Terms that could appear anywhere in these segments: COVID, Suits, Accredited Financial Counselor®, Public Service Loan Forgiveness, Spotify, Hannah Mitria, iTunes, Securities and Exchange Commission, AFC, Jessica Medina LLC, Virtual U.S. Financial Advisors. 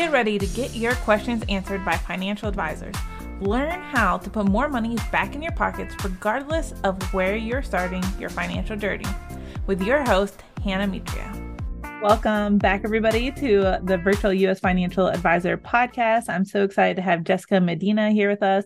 Get ready to get your questions answered by financial advisors. Learn how to put more money back in your pockets regardless of where you're starting your financial journey with your host, Hannah Mitria. Welcome back, everybody, to the Virtual U.S. Financial Advisor podcast. I'm so excited to have Jessica Medina here with us.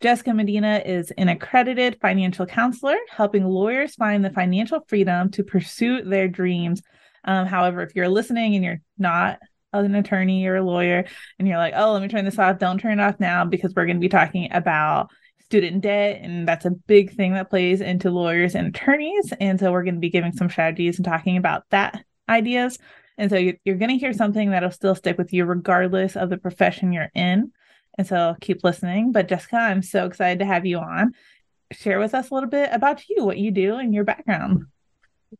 Jessica Medina is an accredited financial counselor, helping lawyers find the financial freedom to pursue their dreams. However, if you're listening and you're not an attorney or a lawyer and you're like, oh, let me turn this off, don't turn it off now, because we're going to be talking about student debt, and that's a big thing that plays into lawyers and attorneys. And so we're going to be giving some strategies and talking about that ideas. And so you're going to hear something that'll still stick with you regardless of the profession you're in. And so keep listening. But Jessica, I'm so excited to have you on. Share with us a little bit about you, what you do, and your background.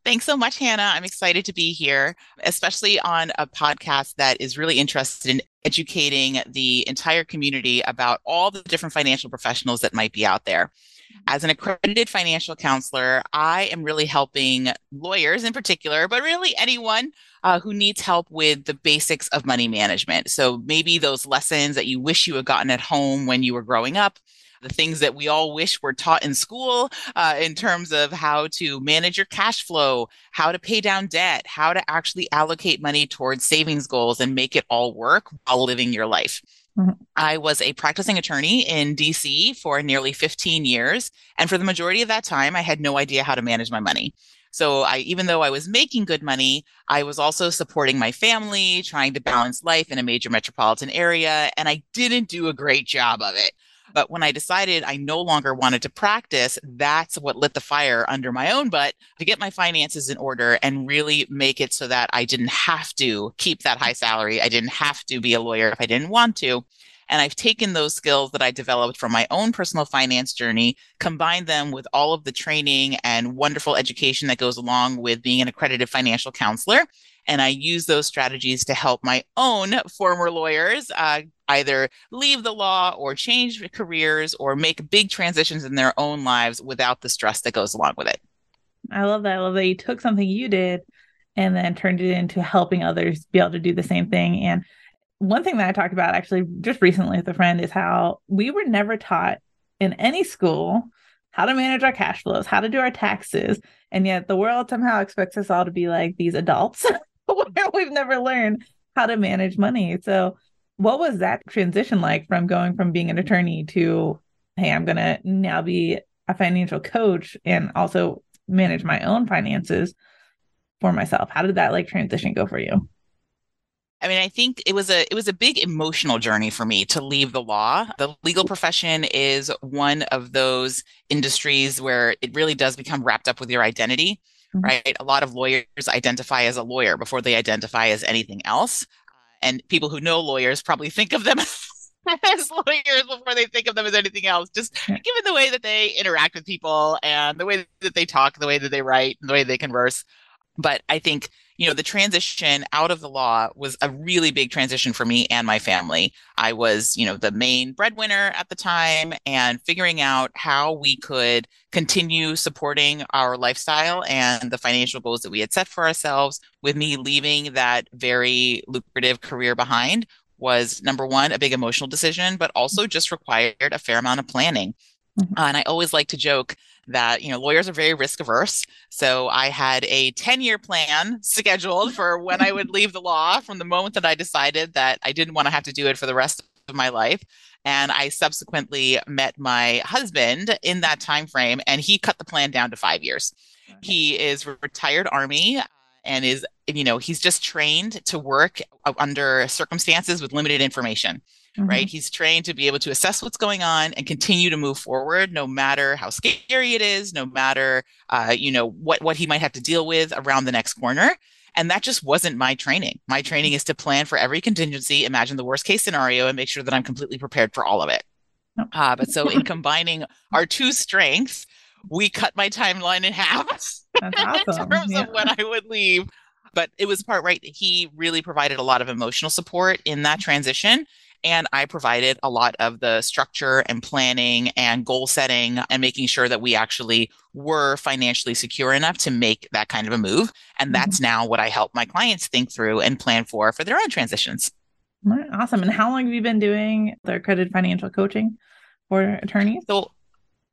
Thanks so much, Hannah. I'm excited to be here, especially on a podcast that is really interested in educating the entire community about all the different financial professionals that might be out there. As an accredited financial counselor, I am really helping lawyers in particular, but really anyone who needs help with the basics of money management. So maybe those lessons that you wish you had gotten at home when you were growing up, the things that we all wish were taught in school in terms of how to manage your cash flow, how to pay down debt, how to actually allocate money towards savings goals and make it all work while living your life. Mm-hmm. I was a practicing attorney in DC for nearly 15 years. And for the majority of that time, I had no idea how to manage my money. So even though I was making good money, I was also supporting my family, trying to balance life in a major metropolitan area. And I didn't do a great job of it. But when I decided I no longer wanted to practice, that's what lit the fire under my own butt to get my finances in order and really make it so that I didn't have to keep that high salary. I didn't have to be a lawyer if I didn't want to. And I've taken those skills that I developed from my own personal finance journey, combined them with all of the training and wonderful education that goes along with being an accredited financial counselor. And I use those strategies to help my own former lawyers either leave the law or change careers or make big transitions in their own lives without the stress that goes along with it. I love that. I love that you took something you did and then turned it into helping others be able to do the same thing. And one thing that I talked about actually just recently with a friend is how we were never taught in any school how to manage our cash flows, how to do our taxes. And yet the world somehow expects us all to be like these adults where we've never learned how to manage money. So what was that transition like from going from being an attorney to, hey, I'm going to now be a financial coach and also manage my own finances for myself? How did that transition go for you? I mean, I think it was a big emotional journey for me to leave the law. The legal profession is one of those industries where it really does become wrapped up with your identity, mm-hmm. right? A lot of lawyers identify as a lawyer before they identify as anything else. And people who know lawyers probably think of them as lawyers before they think of them as anything else, just given the way that they interact with people and the way that they talk, the way that they write, and the way they converse. But I think, the transition out of the law was a really big transition for me and my family. I was, the main breadwinner at the time, and figuring out how we could continue supporting our lifestyle and the financial goals that we had set for ourselves with me leaving that very lucrative career behind was, number one, a big emotional decision, but also just required a fair amount of planning. Mm-hmm. And I always like to joke that, lawyers are very risk averse. So I had a 10-year plan scheduled for when I would leave the law from the moment that I decided that I didn't want to have to do it for the rest of my life. And I subsequently met my husband in that time frame, and he cut the plan down to 5 years. Okay. He is retired Army and is, he's just trained to work under circumstances with limited information. Mm-hmm. Right? He's trained to be able to assess what's going on and continue to move forward, no matter how scary it is, no matter, what he might have to deal with around the next corner. And that just wasn't my training. My training is to plan for every contingency, imagine the worst case scenario, and make sure that I'm completely prepared for all of it. But so in combining our two strengths, we cut my timeline in half. That's awesome. In terms of when I would leave. But it was part right. He really provided a lot of emotional support in that transition. And I provided a lot of the structure and planning and goal setting and making sure that we actually were financially secure enough to make that kind of a move. And that's now what I help my clients think through and plan for their own transitions. Awesome. And how long have you been doing the accredited financial coaching for attorneys? So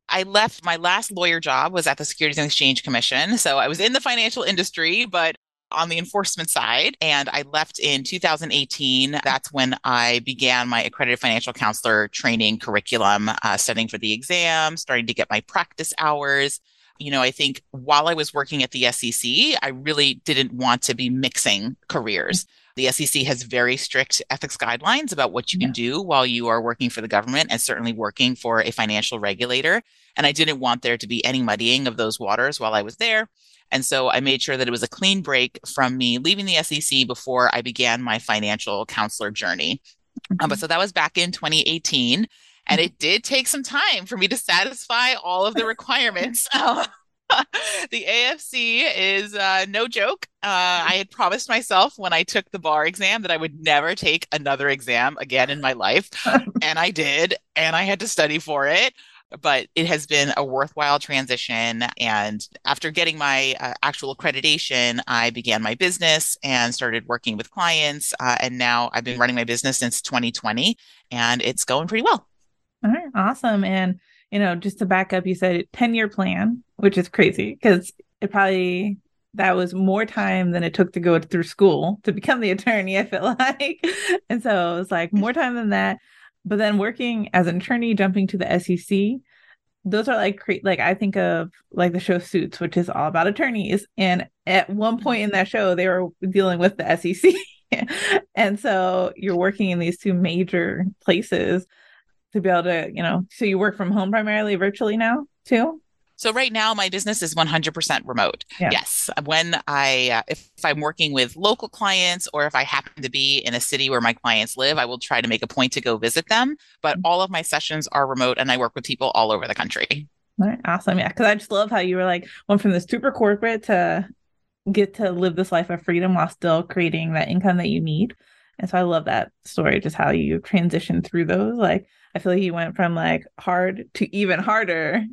I left my last lawyer job was at the Securities and Exchange Commission. So I was in the financial industry, but on the enforcement side. And I left in 2018. That's when I began my accredited financial counselor training curriculum, studying for the exam, starting to get my practice hours. You know, I think while I was working at the SEC, I really didn't want to be mixing careers. The SEC has very strict ethics guidelines about what you can do while you are working for the government and certainly working for a financial regulator. And I didn't want there to be any muddying of those waters while I was there. And so I made sure that it was a clean break from me leaving the SEC before I began my financial counselor journey. But so that was back in 2018. And it did take some time for me to satisfy all of the requirements. The AFC is no joke. I had promised myself when I took the bar exam that I would never take another exam again in my life. And I did. And I had to study for it. But it has been a worthwhile transition. And after getting my actual accreditation, I began my business and started working with clients. And now I've been running my business since 2020, and it's going pretty well. All right. Awesome. And, you know, just to back up, you said 10-year plan, which is crazy because it probably, that was more time than it took to go through school to become the attorney, I feel like. And so it was like more time than that. But then working as an attorney, jumping to the SEC, those are like I think of like the show Suits, which is all about attorneys. And at one point in that show, they were dealing with the SEC. And so you're working in these two major places to be able to, you know, so you work from home primarily virtually now too? So right now, my business is 100% remote. Yeah. Yes. When if I'm working with local clients or if I happen to be in a city where my clients live, I will try to make a point to go visit them. But all of my sessions are remote and I work with people all over the country. All right. Awesome. Yeah. Because I just love how you were like, went from this super corporate to get to live this life of freedom while still creating that income that you need. And so I love that story, just how you transitioned through those. Like, I feel like you went from like hard to even harder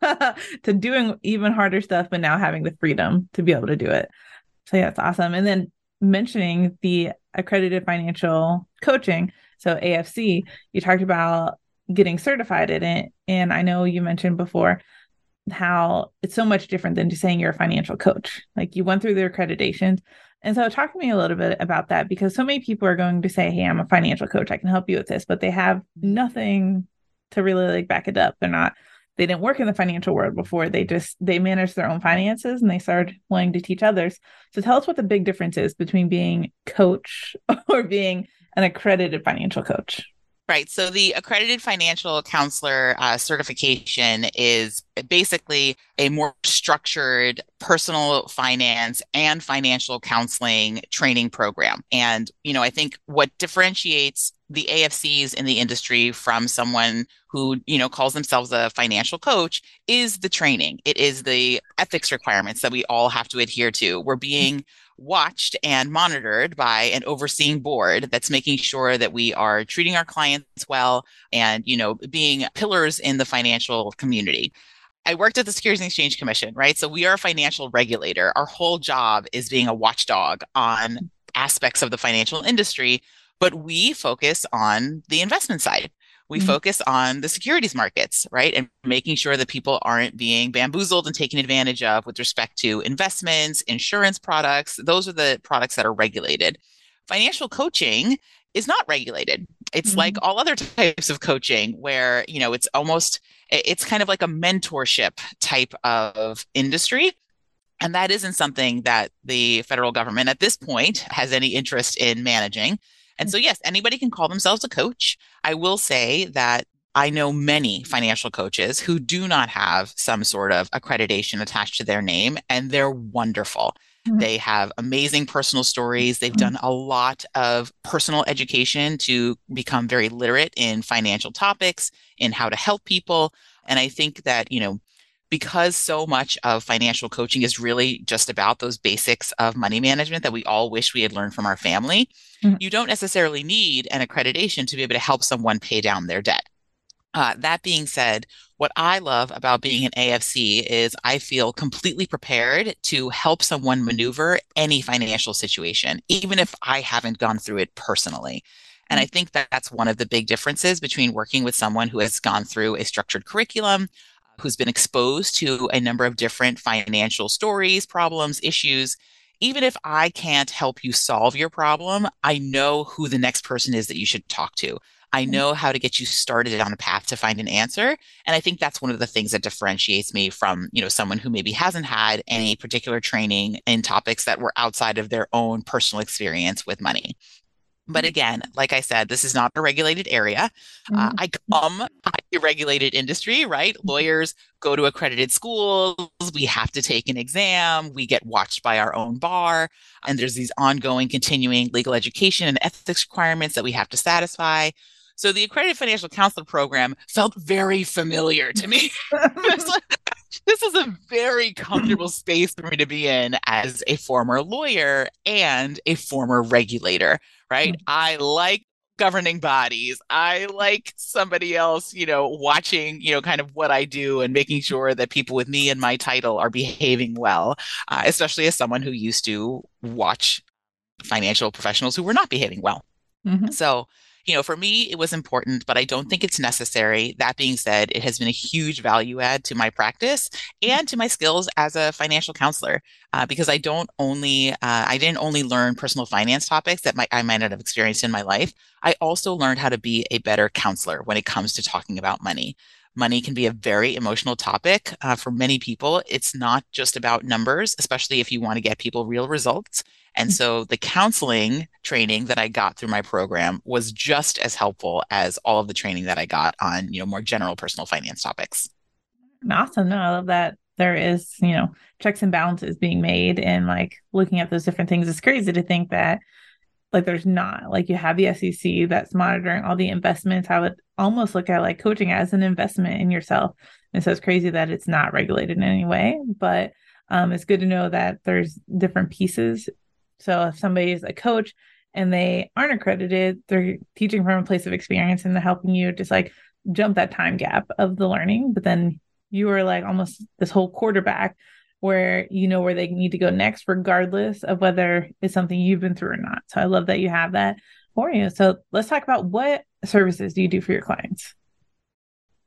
to doing even harder stuff, but now having the freedom to be able to do it. So yeah, it's awesome. And then mentioning the accredited financial coaching. So AFC, you talked about getting certified in it. And I know you mentioned before how it's so much different than just saying you're a financial coach. Like you went through the accreditations. And so talk to me a little bit about that, because so many people are going to say, hey, I'm a financial coach. I can help you with this, but they have nothing to really like back it up. They didn't work in the financial world before. They managed their own finances and they started wanting to teach others. So tell us what the big difference is between being coach or being an accredited financial coach. Right. So the accredited financial counselor certification is basically a more structured personal finance and financial counseling training program. And, you know, I think what differentiates the AFCs in the industry from someone who, you know, calls themselves a financial coach is the training. It is the ethics requirements that we all have to adhere to. We're being watched and monitored by an overseeing board that's making sure that we are treating our clients well and, you know, being pillars in the financial community. I worked at the Securities and Exchange Commission, right? So we are a financial regulator. Our whole job is being a watchdog on aspects of the financial industry, but we focus on the investment side. We focus on the securities markets, right? And making sure that people aren't being bamboozled and taken advantage of with respect to investments, insurance products. Those are the products that are regulated. Financial coaching is not regulated. It's like all other types of coaching where, you know, it's kind of like a mentorship type of industry. And that isn't something that the federal government at this point has any interest in managing. And so, yes, anybody can call themselves a coach. I will say that I know many financial coaches who do not have some sort of accreditation attached to their name, and they're wonderful. They have amazing personal stories. They've done a lot of personal education to become very literate in financial topics, in how to help people. And I think that, you know, because so much of financial coaching is really just about those basics of money management that we all wish we had learned from our family, you don't necessarily need an accreditation to be able to help someone pay down their debt. That being said, what I love about being an AFC is I feel completely prepared to help someone maneuver any financial situation, even if I haven't gone through it personally. And I think that that's one of the big differences between working with someone who has gone through a structured curriculum, who's been exposed to a number of different financial stories, problems, issues. Even if I can't help you solve your problem, I know who the next person is that you should talk to. I know how to get you started on a path to find an answer. And I think that's one of the things that differentiates me from, someone who maybe hasn't had any particular training in topics that were outside of their own personal experience with money. But again, like I said, this is not a regulated area. I come from a regulated industry, right? Lawyers go to accredited schools. We have to take an exam. We get watched by our own bar. And there's these ongoing continuing legal education and ethics requirements that we have to satisfy. So the Accredited Financial Counselor program felt very familiar to me. This is a very comfortable space for me to be in as a former lawyer and a former regulator, right? I like governing bodies. I like somebody else, watching, kind of what I do and making sure that people with me and my title are behaving well, especially as someone who used to watch financial professionals who were not behaving well. So, for me, it was important, but I don't think it's necessary. That being said, it has been a huge value add to my practice and to my skills as a financial counselor, because I didn't only learn personal finance topics that I might not have experienced in my life. I also learned how to be a better counselor when it comes to talking about money. Money can be a very emotional topic for many people. It's not just about numbers, especially if you want to get people real results. And so the counseling training that I got through my program was just as helpful as all of the training that I got on, more general personal finance topics. Awesome. No, I love that. There is, checks and balances being made and looking at those different things. It's crazy to think that there's not, you have the SEC that's monitoring all the investments. I would almost look at coaching as an investment in yourself. And so it's crazy that it's not regulated in any way, but it's good to know that there's different pieces. So if somebody is a coach and they aren't accredited, they're teaching from a place of experience and they're helping you just jump that time gap of the learning. But then you are almost this whole quarterback where you know where they need to go next, regardless of whether it's something you've been through or not. So I love that you have that for you. So let's talk about what services do you do for your clients?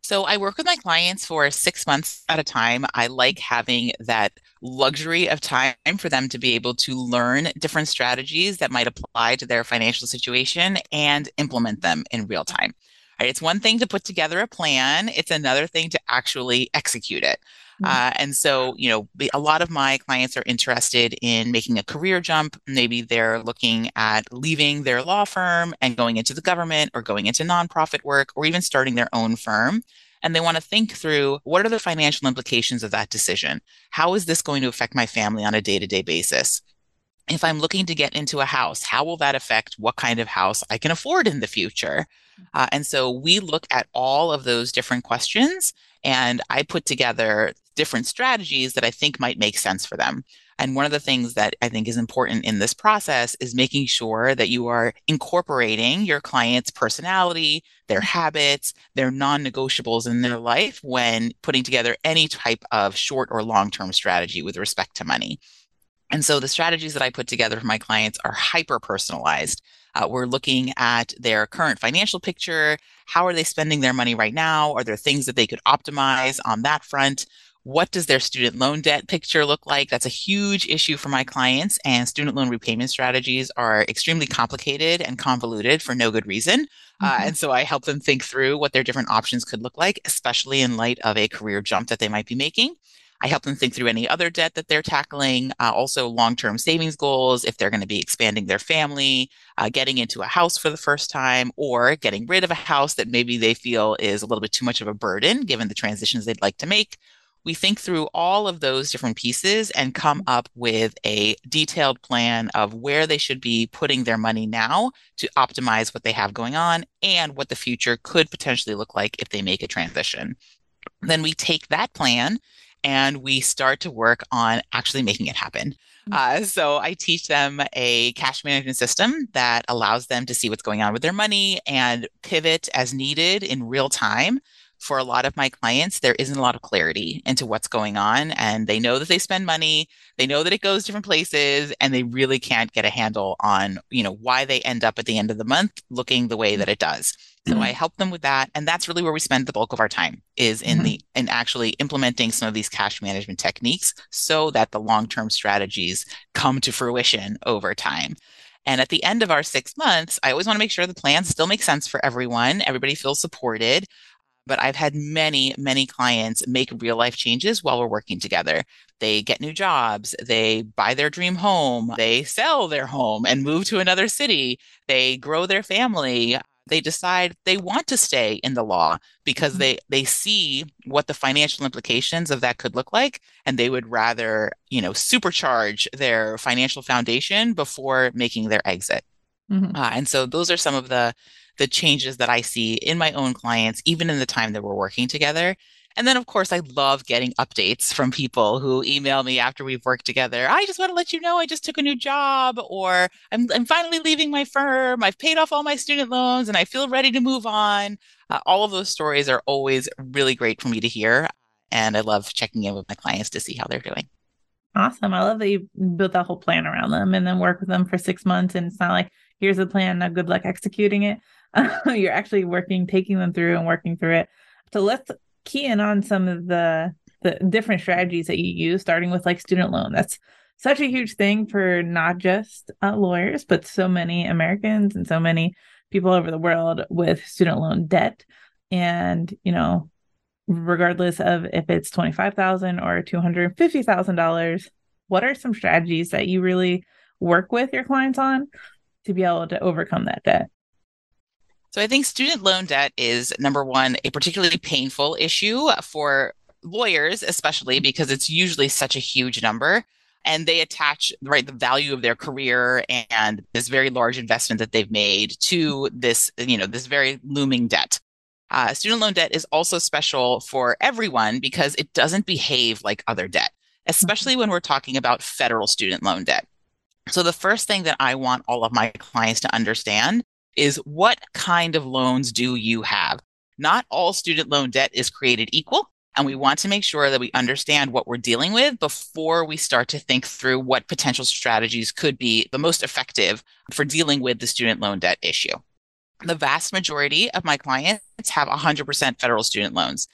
So I work with my clients for 6 months at a time. I like having that luxury of time for them to be able to learn different strategies that might apply to their financial situation and implement them in real time. Right, it's one thing to put together a plan. It's another thing to actually execute it. And so, a lot of my clients are interested in making a career jump. Maybe they're looking at leaving their law firm and going into the government or going into nonprofit work or even starting their own firm. And they want to think through, what are the financial implications of that decision? How is this going to affect my family on a day-to-day basis? If I'm looking to get into a house, how will that affect what kind of house I can afford in the future? And so we look at all of those different questions and I put together different strategies that I think might make sense for them. And one of the things that I think is important in this process is making sure that you are incorporating your client's personality, their habits, their non-negotiables in their life when putting together any type of short or long-term strategy with respect to money. And so the strategies that I put together for my clients are hyper-personalized. We're looking at their current financial picture. How are they spending their money right now? Are there things that they could optimize on that front? What does their student loan debt picture look like? That's a huge issue for my clients, and student loan repayment strategies are extremely complicated and convoluted for no good reason. And so I help them think through what their different options could look like, especially in light of a career jump that they might be making. I help them think through any other debt that they're tackling, also long-term savings goals, if they're going to be expanding their family, getting into a house for the first time, or getting rid of a house that maybe they feel is a little bit too much of a burden given the transitions they'd like to make. We think through all of those different pieces and come up with a detailed plan of where they should be putting their money now to optimize what they have going on and what the future could potentially look like if they make a transition. Then we take that plan and we start to work on actually making it happen. So I teach them a cash management system that allows them to see what's going on with their money and pivot as needed in real time. For a lot of my clients, there isn't a lot of clarity into what's going on, and they know that they spend money, they know that it goes different places, and they really can't get a handle on, you know, why they end up at the end of the month looking the way that it does. So I help them with that, and that's really where we spend the bulk of our time, is in actually implementing some of these cash management techniques so that the long-term strategies come to fruition over time. And at the end of our 6 months, I always want to make sure the plan still makes sense for everyone. Everybody feels supported. But I've had many, many clients make real life changes while we're working together. They get new jobs, they buy their dream home, they sell their home and move to another city, they grow their family, they decide they want to stay in the law because they see what the financial implications of that could look like, and they would rather, you know, supercharge their financial foundation before making their exit. And so those are some of the changes that I see in my own clients, even in the time that we're working together. And then, of course, I love getting updates from people who email me after we've worked together. I just want to let you know I just took a new job, or I'm finally leaving my firm. I've paid off all my student loans and I feel ready to move on. All of those stories are always really great for me to hear. And I love checking in with my clients to see how they're doing. Awesome. I love that you built that whole plan around them and then work with them for 6 months. And it's not like, here's the plan, now good luck executing it. You're actually working, taking them through and working through it. So let's key in on some of the different strategies that you use, starting with like student loan. That's such a huge thing for not just lawyers, but so many Americans and so many people over the world with student loan debt. And, you know, regardless of if it's $25,000 or $250,000, what are some strategies that you really work with your clients on to be able to overcome that debt? So I think student loan debt is, number one, a particularly painful issue for lawyers, especially because it's usually such a huge number, and they attach the value of their career and this very large investment that they've made to this, you know, this very looming debt. Student loan debt is also special for everyone because it doesn't behave like other debt, especially when we're talking about federal student loan debt. So the first thing that I want all of my clients to understand is what kind of loans do you have? Not all student loan debt is created equal, and we want to make sure that we understand what we're dealing with before we start to think through what potential strategies could be the most effective for dealing with the student loan debt issue. The vast majority of my clients have 100% federal student loans.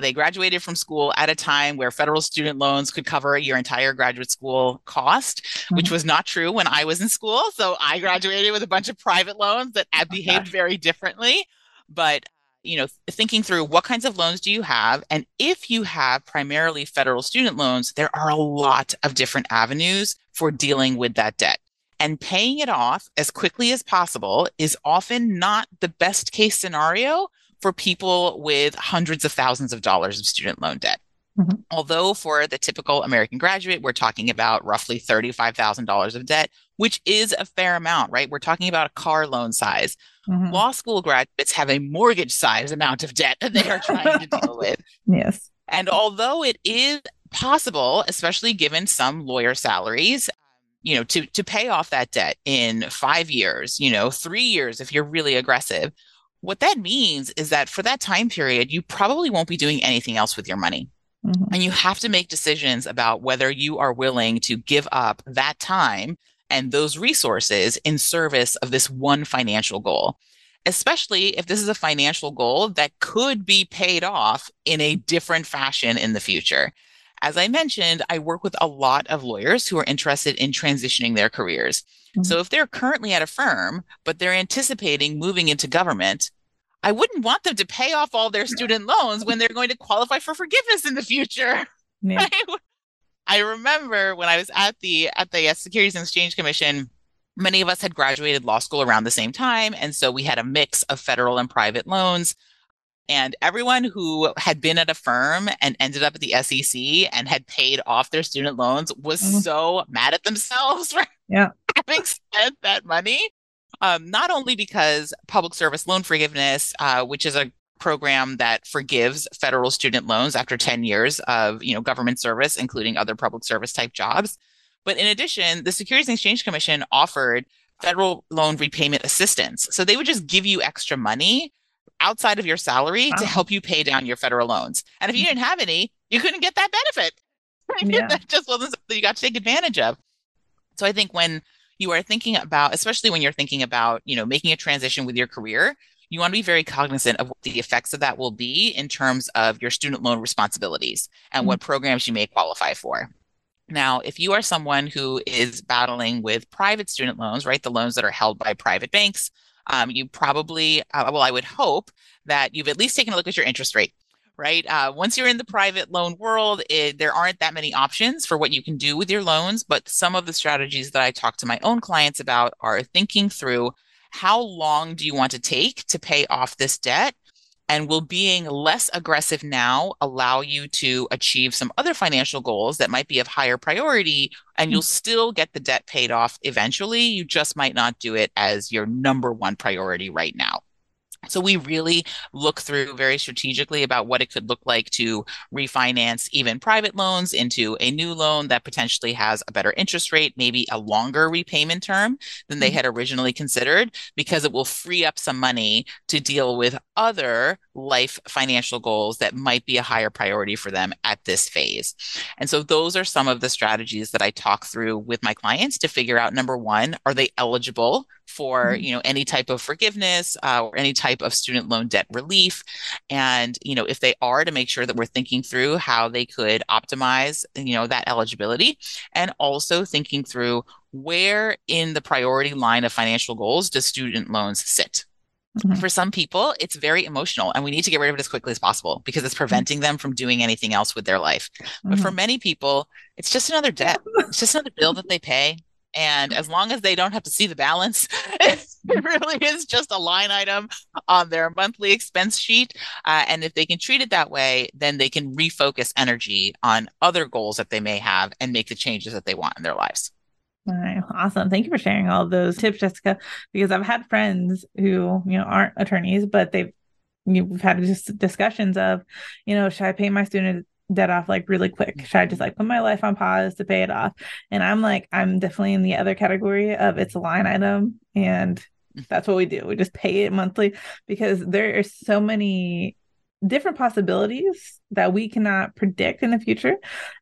They graduated from school at a time where federal student loans could cover your entire graduate school cost, which was not true when I was in school. So I graduated with a bunch of private loans that behaved very differently. But, you know, thinking through what kinds of loans do you have? And if you have primarily federal student loans, there are a lot of different avenues for dealing with that debt. And paying it off as quickly as possible is often not the best case scenario for people with hundreds of thousands of dollars of student loan debt. Although for the typical American graduate, we're talking about roughly $35,000 of debt, which is a fair amount, right? We're talking about a car loan size. Law school graduates have a mortgage size amount of debt that they are trying to deal with. Yes. And although it is possible, especially given some lawyer salaries, you know, to pay off that debt in 5 years, you know, 3 years, if you're really aggressive, what that means is that for that time period, you probably won't be doing anything else with your money. And you have to make decisions about whether you are willing to give up that time and those resources in service of this one financial goal, especially if this is a financial goal that could be paid off in a different fashion in the future. As I mentioned, I work with a lot of lawyers who are interested in transitioning their careers. So if they're currently at a firm, but they're anticipating moving into government, I wouldn't want them to pay off all their student loans when they're going to qualify for forgiveness in the future. I remember when I was at the Securities and Exchange Commission, many of us had graduated law school around the same time. And so we had a mix of federal and private loans. And everyone who had been at a firm and ended up at the SEC and had paid off their student loans was so mad at themselves for having spent that money. Not only because Public Service Loan Forgiveness, which is a program that forgives federal student loans after 10 years of, government service, including other public service type jobs. But in addition, the Securities and Exchange Commission offered federal loan repayment assistance. So they would just give you extra money outside of your salary to help you pay down your federal loans. And if you didn't have any, you couldn't get that benefit. Right? Yeah. That just wasn't something you got to take advantage of. So I think when you are thinking about, especially when you're thinking about, making a transition with your career, you want to be very cognizant of what the effects of that will be in terms of your student loan responsibilities and what programs you may qualify for. Now, if you are someone who is battling with private student loans, right, the loans that are held by private banks, you probably, I would hope that you've at least taken a look at your interest rate, right? Once you're in the private loan world, there aren't that many options for what you can do with your loans. But some of the strategies that I talk to my own clients about are thinking through how long do you want to take to pay off this debt? And will being less aggressive now allow you to achieve some other financial goals that might be of higher priority, and you'll still get the debt paid off eventually. You just might not do it as your number one priority right now. So we really look through very strategically about what it could look like to refinance even private loans into a new loan that potentially has a better interest rate, maybe a longer repayment term than they had originally considered, because it will free up some money to deal with other life financial goals that might be a higher priority for them at this phase. And so those are some of the strategies that I talk through with my clients to figure out, number one, are they eligible for any type of forgiveness or any type of student loan debt relief? And, if they are, to make sure that we're thinking through how they could optimize, that eligibility, and also thinking through where in the priority line of financial goals do student loans sit. For some people, it's very emotional and we need to get rid of it as quickly as possible because it's preventing them from doing anything else with their life. But for many people, it's just another debt. It's just another bill that they pay. And as long as they don't have to see the balance, it really is just a line item on their monthly expense sheet. And if they can treat it that way, then they can refocus energy on other goals that they may have and make the changes that they want in their lives. All right. Awesome. Thank you for sharing all those tips, Jessica, because I've had friends who, aren't attorneys, but we've had discussions of, should I pay my student debt off like really quick? Should I just like put my life on pause to pay it off? And I'm like, I'm definitely in the other category of it's a line item. And that's what we do. We just pay it monthly because there are so many different possibilities that we cannot predict in the future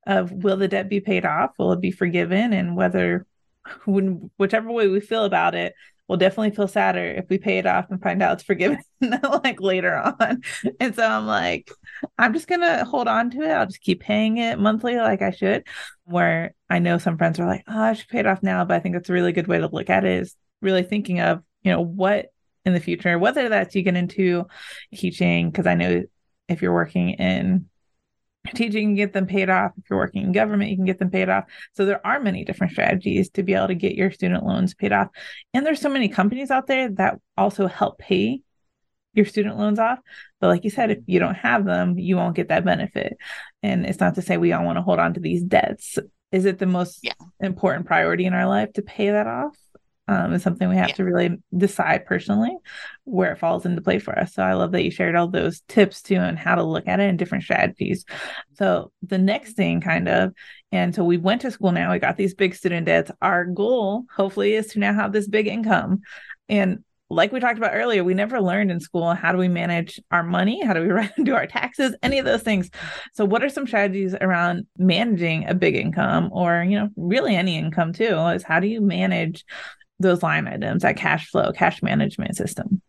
of will the debt be paid off? Will it be forgiven? And whichever way we feel about it, we'll definitely feel sadder if we pay it off and find out it's forgiven like later on. And so I'm like, I'm just going to hold on to it. I'll just keep paying it monthly like I should, where I know some friends are like, oh, I should pay it off now. But I think that's a really good way to look at it, is really thinking of, what in the future, whether that's you get into teaching, because I know if you're working in teaching, you can get them paid off. If you're working in government, you can get them paid off. So there are many different strategies to be able to get your student loans paid off. And there's so many companies out there that also help pay your student loans off. But like you said, if you don't have them, you won't get that benefit. And it's not to say we all want to hold on to these debts. Is it the most important priority in our life to pay that off? It's something we have to really decide personally where it falls into play for us. So I love that you shared all those tips too, on how to look at it and different strategies. So the next thing and so we went to school now, we got these big student debts. Our goal hopefully is to now have this big income. And like we talked about earlier, we never learned in school, how do we manage our money? How do we do our taxes? Any of those things. So what are some strategies around managing a big income, or, really any income too, is how do you manage those line items, that cash flow, cash management system?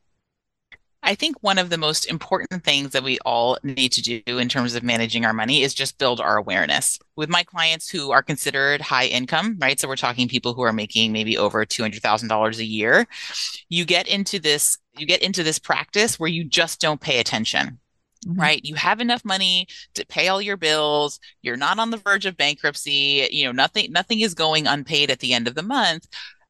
I think one of the most important things that we all need to do in terms of managing our money is just build our awareness. With my clients who are considered high income, right? So we're talking people who are making maybe over $200,000 a year. You get into this practice where you just don't pay attention. Right? You have enough money to pay all your bills. You're not on the verge of bankruptcy. Nothing is going unpaid at the end of the month.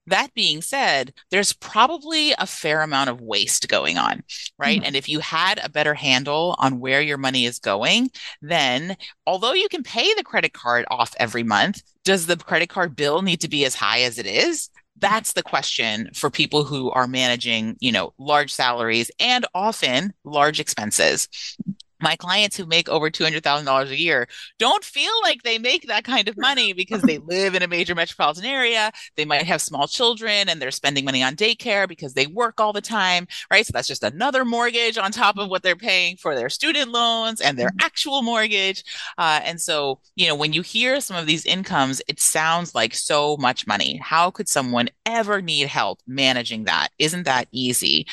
That being said, there's probably a fair amount of waste going on, right? And if you had a better handle on where your money is going, then although you can pay the credit card off every month, does the credit card bill need to be as high as it is? That's the question for people who are managing, you know, large salaries and often large expenses. My clients who make over $200,000 a year don't feel like they make that kind of money because they live in a major metropolitan area. They might have small children and they're spending money on daycare because they work all the time, right? So that's just another mortgage on top of what they're paying for their student loans and their actual mortgage. And so, you know, when you hear some of these incomes, it sounds like so much money. How could someone ever need help managing that? Isn't that easy?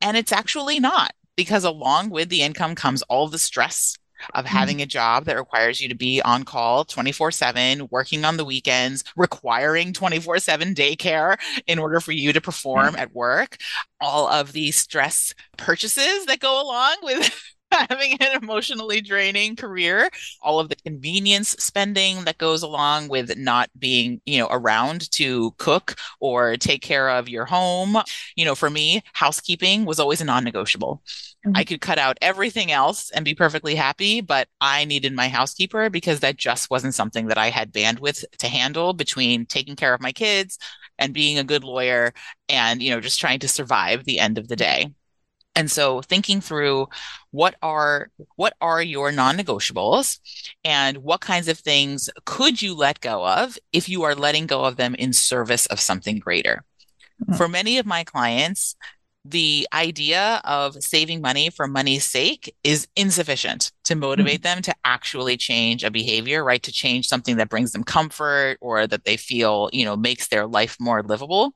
And it's actually not. Because along with the income comes all the stress of having a job that requires you to be on call 24/7, working on the weekends, requiring 24/7 daycare in order for you to perform at work, all of the stress purchases that go along with having an emotionally draining career, all of the convenience spending that goes along with not being, you know, around to cook or take care of your home. You know, for me, housekeeping was always a non-negotiable. Mm-hmm. I could cut out everything else and be perfectly happy, but I needed my housekeeper because that just wasn't something that I had bandwidth to handle between taking care of my kids and being a good lawyer and, you know, just trying to survive the end of the day. And so thinking through what are your non-negotiables and what kinds of things could you let go of if you are letting go of them in service of something greater? Mm-hmm. For many of my clients, the idea of saving money for money's sake is insufficient to motivate them to actually change a behavior, right? To change something that brings them comfort or that they feel, you know, makes their life more livable.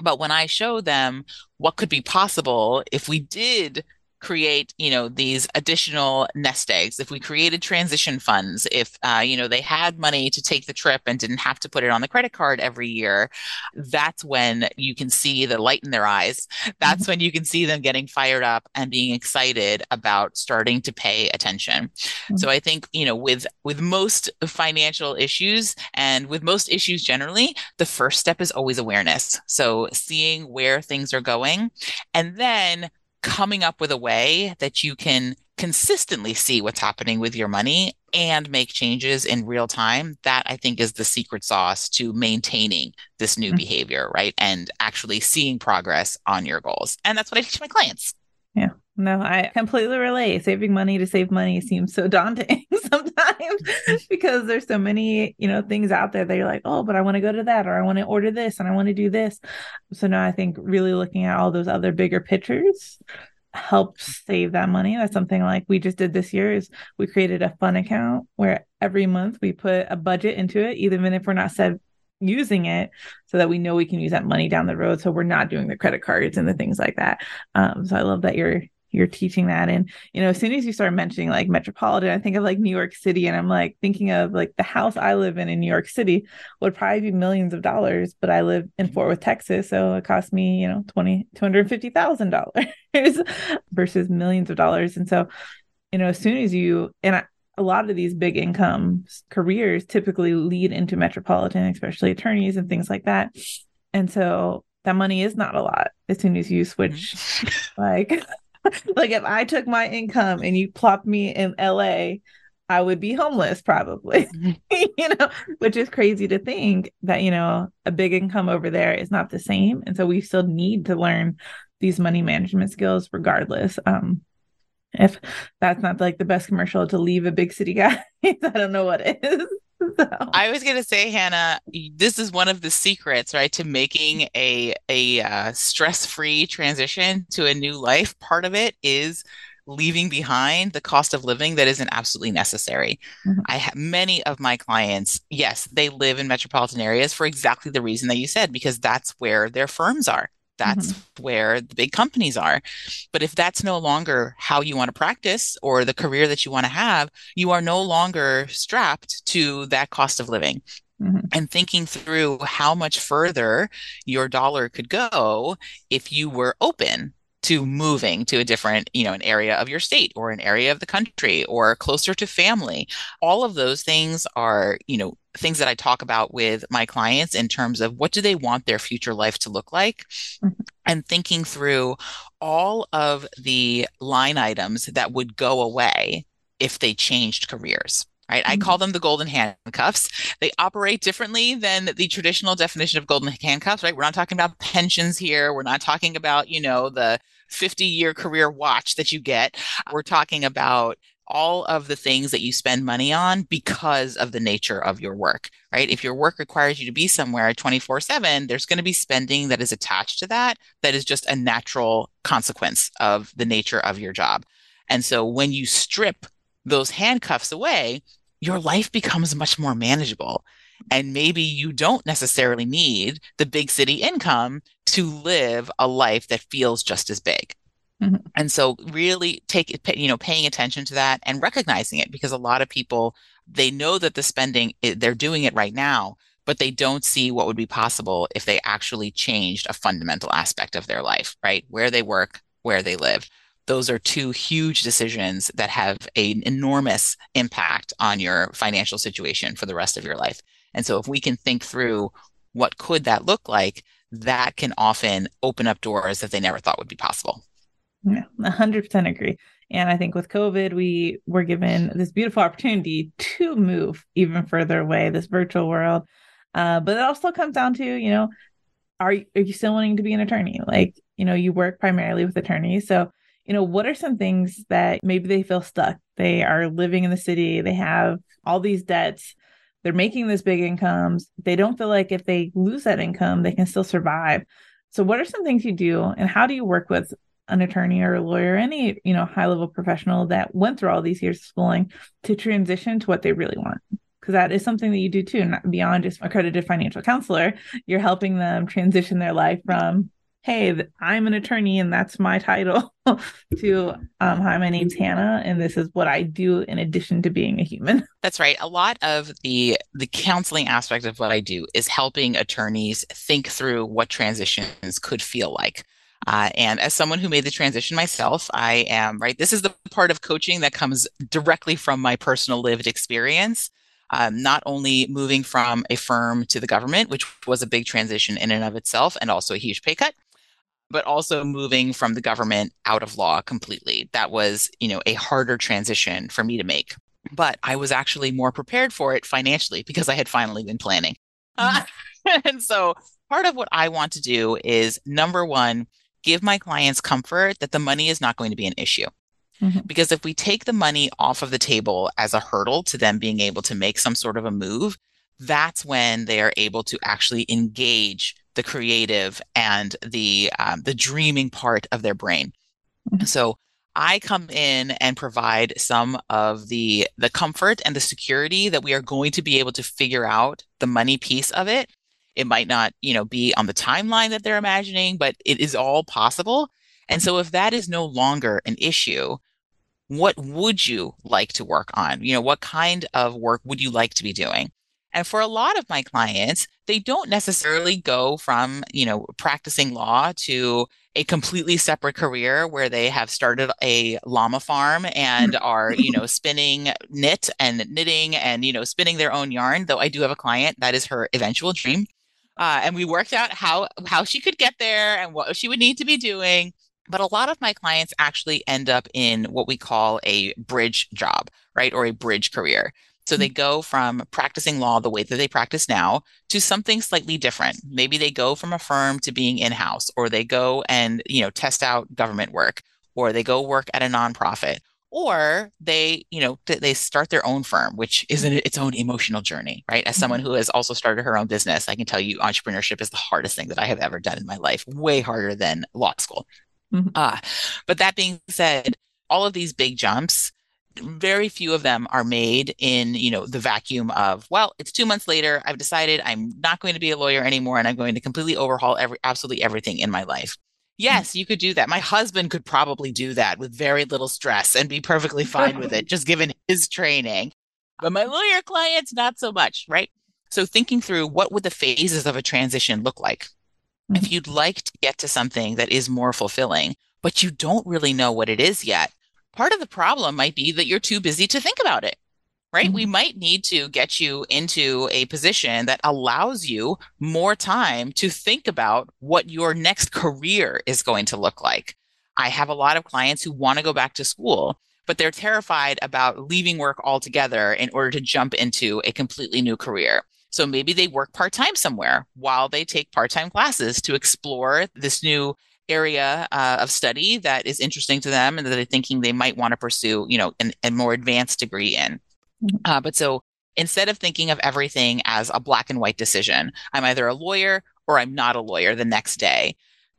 But when I show them what could be possible if we did create, you know, these additional nest eggs, if we created transition funds, if, you know, they had money to take the trip and didn't have to put it on the credit card every year, that's when you can see the light in their eyes. That's when you can see them getting fired up and being excited about starting to pay attention. Mm-hmm. So I think, you know, with most financial issues and with most issues generally, the first step is always awareness. So seeing where things are going and then coming up with a way that you can consistently see what's happening with your money and make changes in real time. That I think is the secret sauce to maintaining this new behavior, right? And actually seeing progress on your goals. And that's what I teach my clients. Yeah. No, I completely relate. Saving money to save money seems so daunting sometimes because there's so many, you know, things out there that you're like, oh, but I want to go to that, or I want to order this, and I want to do this. So now I think really looking at all those other bigger pictures helps save that money. That's something like we just did this year is we created a fun account where every month we put a budget into it, even if we're not using it, so that we know we can use that money down the road. So we're not doing the credit cards and the things like that. So I love that you're teaching that. And, you know, as soon as you start mentioning like metropolitan, I think of like New York City, and I'm like thinking of like the house I live in New York City would probably be millions of dollars, but I live in Fort Worth, Texas. So it cost me, you know, $250,000 versus millions of dollars. And so, you know, as soon as a lot of these big income careers typically lead into metropolitan, especially attorneys and things like that. And so that money is not a lot as soon as you switch, like if I took my income and you plopped me in LA, I would be homeless probably, you know, which is crazy to think that, you know, a big income over there is not the same. And so we still need to learn these money management skills regardless. If that's not like the best commercial to leave a big city guy, I don't know what it is. So. I was going to say, Hannah, this is one of the secrets, right, to making a stress-free transition to a new life. Part of it is leaving behind the cost of living that isn't absolutely necessary. Mm-hmm. I have many of my clients, yes, they live in metropolitan areas for exactly the reason that you said, because that's where their firms are. That's where the big companies are. But if that's no longer how you want to practice or the career that you want to have, you are no longer strapped to that cost of living. Mm-hmm. And thinking through how much further your dollar could go if you were open to moving to a different, you know, an area of your state or an area of the country or closer to family. All of those things are, you know, things that I talk about with my clients in terms of what do they want their future life to look like, and thinking through all of the line items that would go away if they changed careers. right? I call them the golden handcuffs. They operate differently than the traditional definition of golden handcuffs, right? We're not talking about pensions here. We're not talking about, you know, the 50-year career watch that you get. We're talking about all of the things that you spend money on because of the nature of your work, right? If your work requires you to be somewhere 24/7, there's going to be spending that is attached to that. That is just a natural consequence of the nature of your job. And so when you strip those handcuffs away, your life becomes much more manageable. And maybe you don't necessarily need the big city income to live a life that feels just as big. Mm-hmm. And so really paying attention to that and recognizing it, because a lot of people, they know that the spending, they're doing it right now, but they don't see what would be possible if they actually changed a fundamental aspect of their life, right? Where they work, where they live. Those are two huge decisions that have an enormous impact on your financial situation for the rest of your life. And so if we can think through what could that look like, that can often open up doors that they never thought would be possible. Yeah, 100% agree. And I think with COVID, we were given this beautiful opportunity to move even further away, this virtual world. But it also comes down to, you know, are you still wanting to be an attorney? Like, you know, you work primarily with attorneys. So, you know, what are some things that maybe they feel stuck? They are living in the city. They have all these debts. They're making this big incomes. They don't feel like if they lose that income, they can still survive. So what are some things you do, and how do you work with an attorney or a lawyer, any, you know, high level professional that went through all these years of schooling to transition to what they really want? Because that is something that you do too, not beyond just accredited financial counselor. You're helping them transition their life from, hey, I'm an attorney and that's my title to, hi, my name's Hannah and this is what I do in addition to being a human. That's right. A lot of the counseling aspect of what I do is helping attorneys think through what transitions could feel like. And as someone who made the transition myself, I am, right, this is the part of coaching that comes directly from my personal lived experience, not only moving from a firm to the government, which was a big transition in and of itself, and also a huge pay cut, but also moving from the government out of law completely. That was, you know, a harder transition for me to make, but I was actually more prepared for it financially because I had finally been planning. And so part of what I want to do is, number one, give my clients comfort that the money is not going to be an issue. Mm-hmm. Because if we take the money off of the table as a hurdle to them being able to make some sort of a move, that's when they are able to actually engage the creative and the dreaming part of their brain. Mm-hmm. So I come in and provide some of the comfort and the security that we are going to be able to figure out the money piece of it. It might not, you know, be on the timeline that they're imagining, but it is all possible. And so if that is no longer an issue, what would you like to work on? You know, what kind of work would you like to be doing? And for a lot of my clients, they don't necessarily go from, you know, practicing law to a completely separate career where they have started a llama farm and are, you know, knitting and, you know, spinning their own yarn. Though I do have a client, that is her eventual dream. And we worked out how she could get there and what she would need to be doing. But a lot of my clients actually end up in what we call a bridge job, right? Or a bridge career. So they go from practicing law the way that they practice now to something slightly different. Maybe they go from a firm to being in-house, or they go and, you know, test out government work, or they go work at a nonprofit, or they, you know, they start their own firm, which is its own emotional journey, right? As someone who has also started her own business, I can tell you entrepreneurship is the hardest thing that I have ever done in my life, way harder than law school. Mm-hmm. But that being said, all of these big jumps, very few of them are made in, you know, the vacuum of, well, it's 2 months later, I've decided I'm not going to be a lawyer anymore, and I'm going to completely overhaul absolutely everything in my life. Yes, you could do that. My husband could probably do that with very little stress and be perfectly fine with it, just given his training. But my lawyer clients, not so much, right? So thinking through, what would the phases of a transition look like? Mm-hmm. If you'd like to get to something that is more fulfilling, but you don't really know what it is yet, part of the problem might be that you're too busy to think about it, right? Mm-hmm. We might need to get you into a position that allows you more time to think about what your next career is going to look like. I have a lot of clients who want to go back to school, but they're terrified about leaving work altogether in order to jump into a completely new career. So maybe they work part-time somewhere while they take part-time classes to explore this new area of study that is interesting to them and that they're thinking they might want to pursue, you know, a more advanced degree in. But so instead of thinking of everything as a black and white decision, I'm either a lawyer or I'm not a lawyer the next day,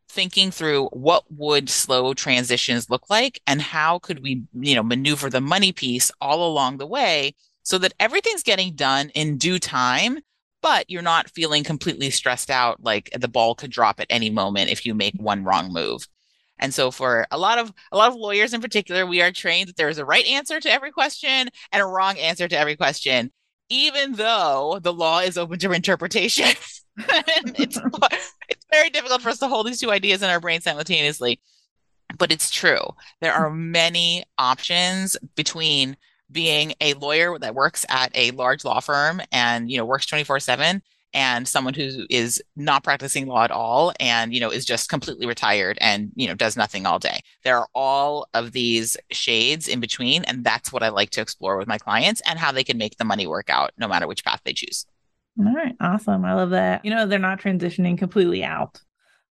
thinking through what would slow transitions look like and how could we, you know, maneuver the money piece all along the way so that everything's getting done in due time, but you're not feeling completely stressed out like the ball could drop at any moment if you make one wrong move. And so for a lot of lawyers in particular, we are trained that there is a right answer to every question and a wrong answer to every question, even though the law is open to interpretation. It's very difficult for us to hold these two ideas in our brain simultaneously. But it's true. There are many options between being a lawyer that works at a large law firm and, you know, works 24/7 and someone who is not practicing law at all and, you know, is just completely retired and, you know, does nothing all day. There are all of these shades in between. And that's what I like to explore with my clients and how they can make the money work out no matter which path they choose. All right. Awesome. I love that. You know, they're not transitioning completely out.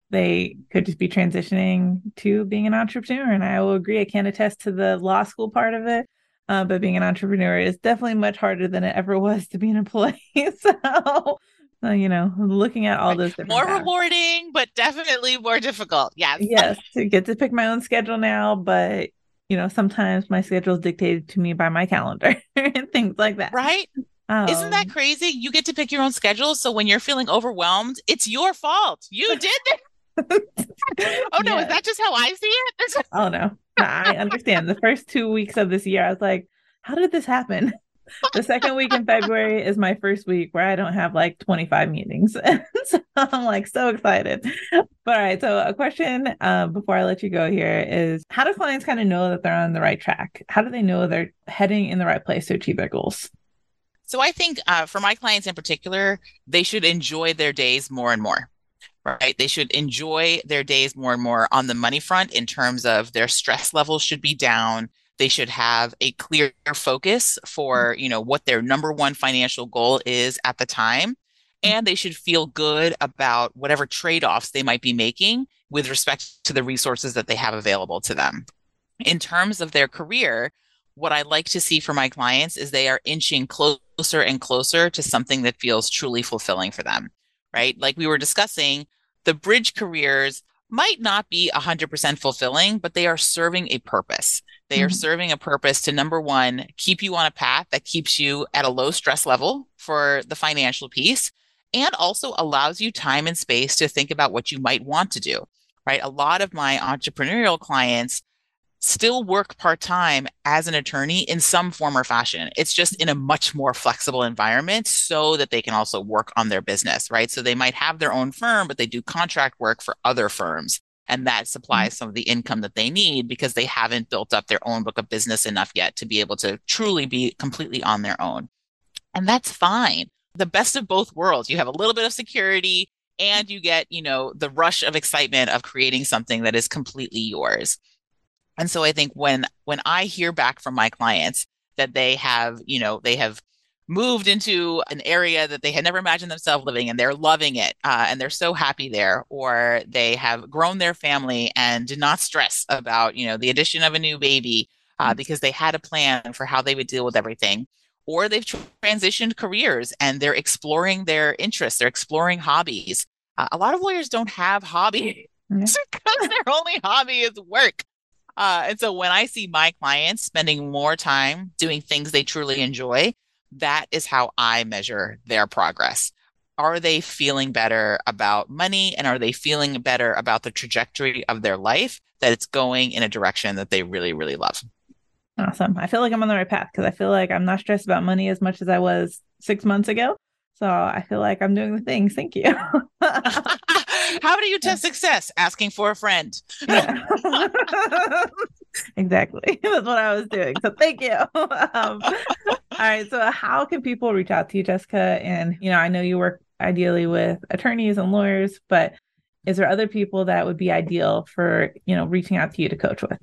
They could just be transitioning to being an entrepreneur. And I will agree. I can't attest to the law school part of it. But being an entrepreneur is definitely much harder than it ever was to be an employee. So, you know, looking at all those different more paths. Rewarding, but definitely more difficult. Yes. Yes. I get to pick my own schedule now, but, you know, sometimes my schedule is dictated to me by my calendar and things like that. Right. Isn't that crazy? You get to pick your own schedule. So when you're feeling overwhelmed, it's your fault. You did this. Oh no, yes. Is that just how I see it? Oh no. I understand. The first 2 weeks of this year, I was like, how did this happen? The second week in February is my first week where I don't have like 25 meetings. So I'm like so excited. But all right. So a question before I let you go here is, how do clients kind of know that they're on the right track? How do they know they're heading in the right place to achieve their goals? So I think for my clients in particular, they should enjoy their days more and more. Right? They should enjoy their days more and more on the money front in terms of their stress levels should be down. They should have a clear focus for, you know, what their number one financial goal is at the time. And they should feel good about whatever trade-offs they might be making with respect to the resources that they have available to them. In terms of their career, what I like to see for my clients is they are inching closer and closer to something that feels truly fulfilling for them. Right? Like we were discussing, the bridge careers might not be 100% fulfilling, but they are serving a purpose. They are serving a purpose to, number one, keep you on a path that keeps you at a low stress level for the financial piece, and also allows you time and space to think about what you might want to do, right? A lot of my entrepreneurial clients still work part-time as an attorney in some form or fashion. It's just in a much more flexible environment so that they can also work on their business, right? So they might have their own firm, but they do contract work for other firms. And that supplies some of the income that they need because they haven't built up their own book of business enough yet to be able to truly be completely on their own. And that's fine. The best of both worlds. You have a little bit of security and you get, you know, the rush of excitement of creating something that is completely yours. And so I think when I hear back from my clients that they have, you know, they have moved into an area that they had never imagined themselves living and they're loving it and they're so happy there, or they have grown their family and did not stress about, you know, the addition of a new baby because they had a plan for how they would deal with everything, or they've transitioned careers and they're exploring their interests, they're exploring hobbies. A lot of lawyers don't have hobbies because their only hobby is work. And so when I see my clients spending more time doing things they truly enjoy, that is how I measure their progress. Are they feeling better about money? And are they feeling better about the trajectory of their life, that it's going in a direction that they really, really love? Awesome. I feel like I'm on the right path because I feel like I'm not stressed about money as much as I was 6 months ago. So I feel like I'm doing the things. Thank you. How do you test success? Asking for a friend. Yeah. Exactly. That's what I was doing. So thank you. All right. So how can people reach out to you, Jessica? And, you know, I know you work ideally with attorneys and lawyers, but is there other people that would be ideal for, you know, reaching out to you to coach with?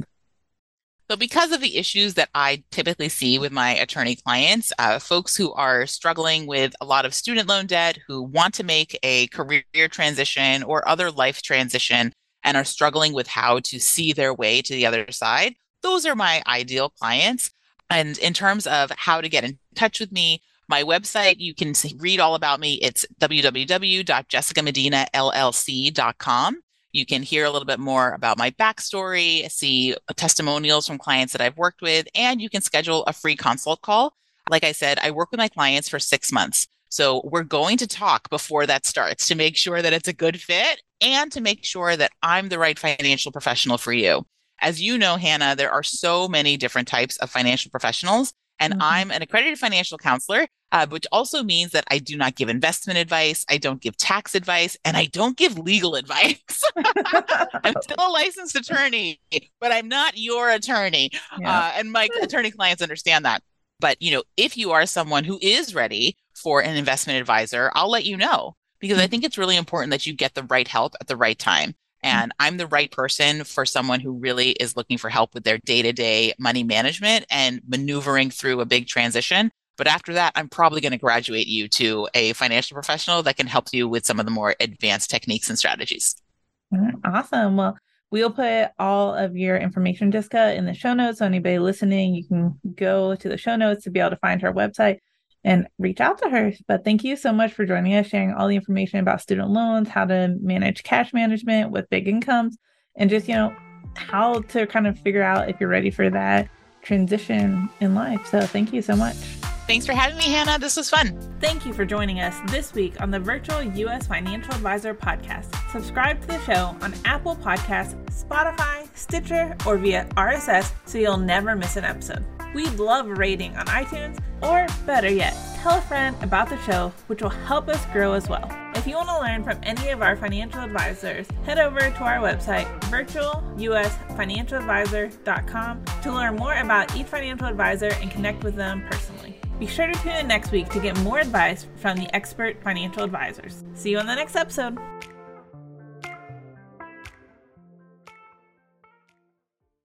So because of the issues that I typically see with my attorney clients, folks who are struggling with a lot of student loan debt, who want to make a career transition or other life transition and are struggling with how to see their way to the other side, those are my ideal clients. And in terms of how to get in touch with me, my website, you can read all about me. It's www.jessicamedinallc.com. You can hear a little bit more about my backstory, see testimonials from clients that I've worked with, and you can schedule a free consult call. Like I said, I work with my clients for 6 months. So we're going to talk before that starts to make sure that it's a good fit and to make sure that I'm the right financial professional for you. As you know, Hannah, there are so many different types of financial professionals, and I'm an accredited financial counselor, which also means that I do not give investment advice, I don't give tax advice, and I don't give legal advice. I'm still a licensed attorney, but I'm not your attorney. Yeah. And my attorney clients understand that. But, you know, if you are someone who is ready for an investment advisor, I'll let you know, because I think it's really important that you get the right help at the right time. And I'm the right person for someone who really is looking for help with their day-to-day money management and maneuvering through a big transition. But after that, I'm probably going to graduate you to a financial professional that can help you with some of the more advanced techniques and strategies. Awesome. Well, we'll put all of your information, Jessica, in the show notes. So anybody listening, you can go to the show notes to be able to find her website and reach out to her. But thank you so much for joining us, sharing all the information about student loans, how to manage cash management with big incomes, and just, you know, how to kind of figure out if you're ready for that transition in life. So thank you so much. Thanks for having me, Hannah. This was fun. Thank you for joining us this week on the Virtual U.S. Financial Advisor podcast. Subscribe to the show on Apple Podcasts, Spotify, Stitcher, or via RSS so you'll never miss an episode. We'd love a rating on iTunes, or better yet, tell a friend about the show, which will help us grow as well. If you want to learn from any of our financial advisors, head over to our website, virtualusfinancialadvisor.com, to learn more about each financial advisor and connect with them personally. Be sure to tune in next week to get more advice from the expert financial advisors. See you on the next episode.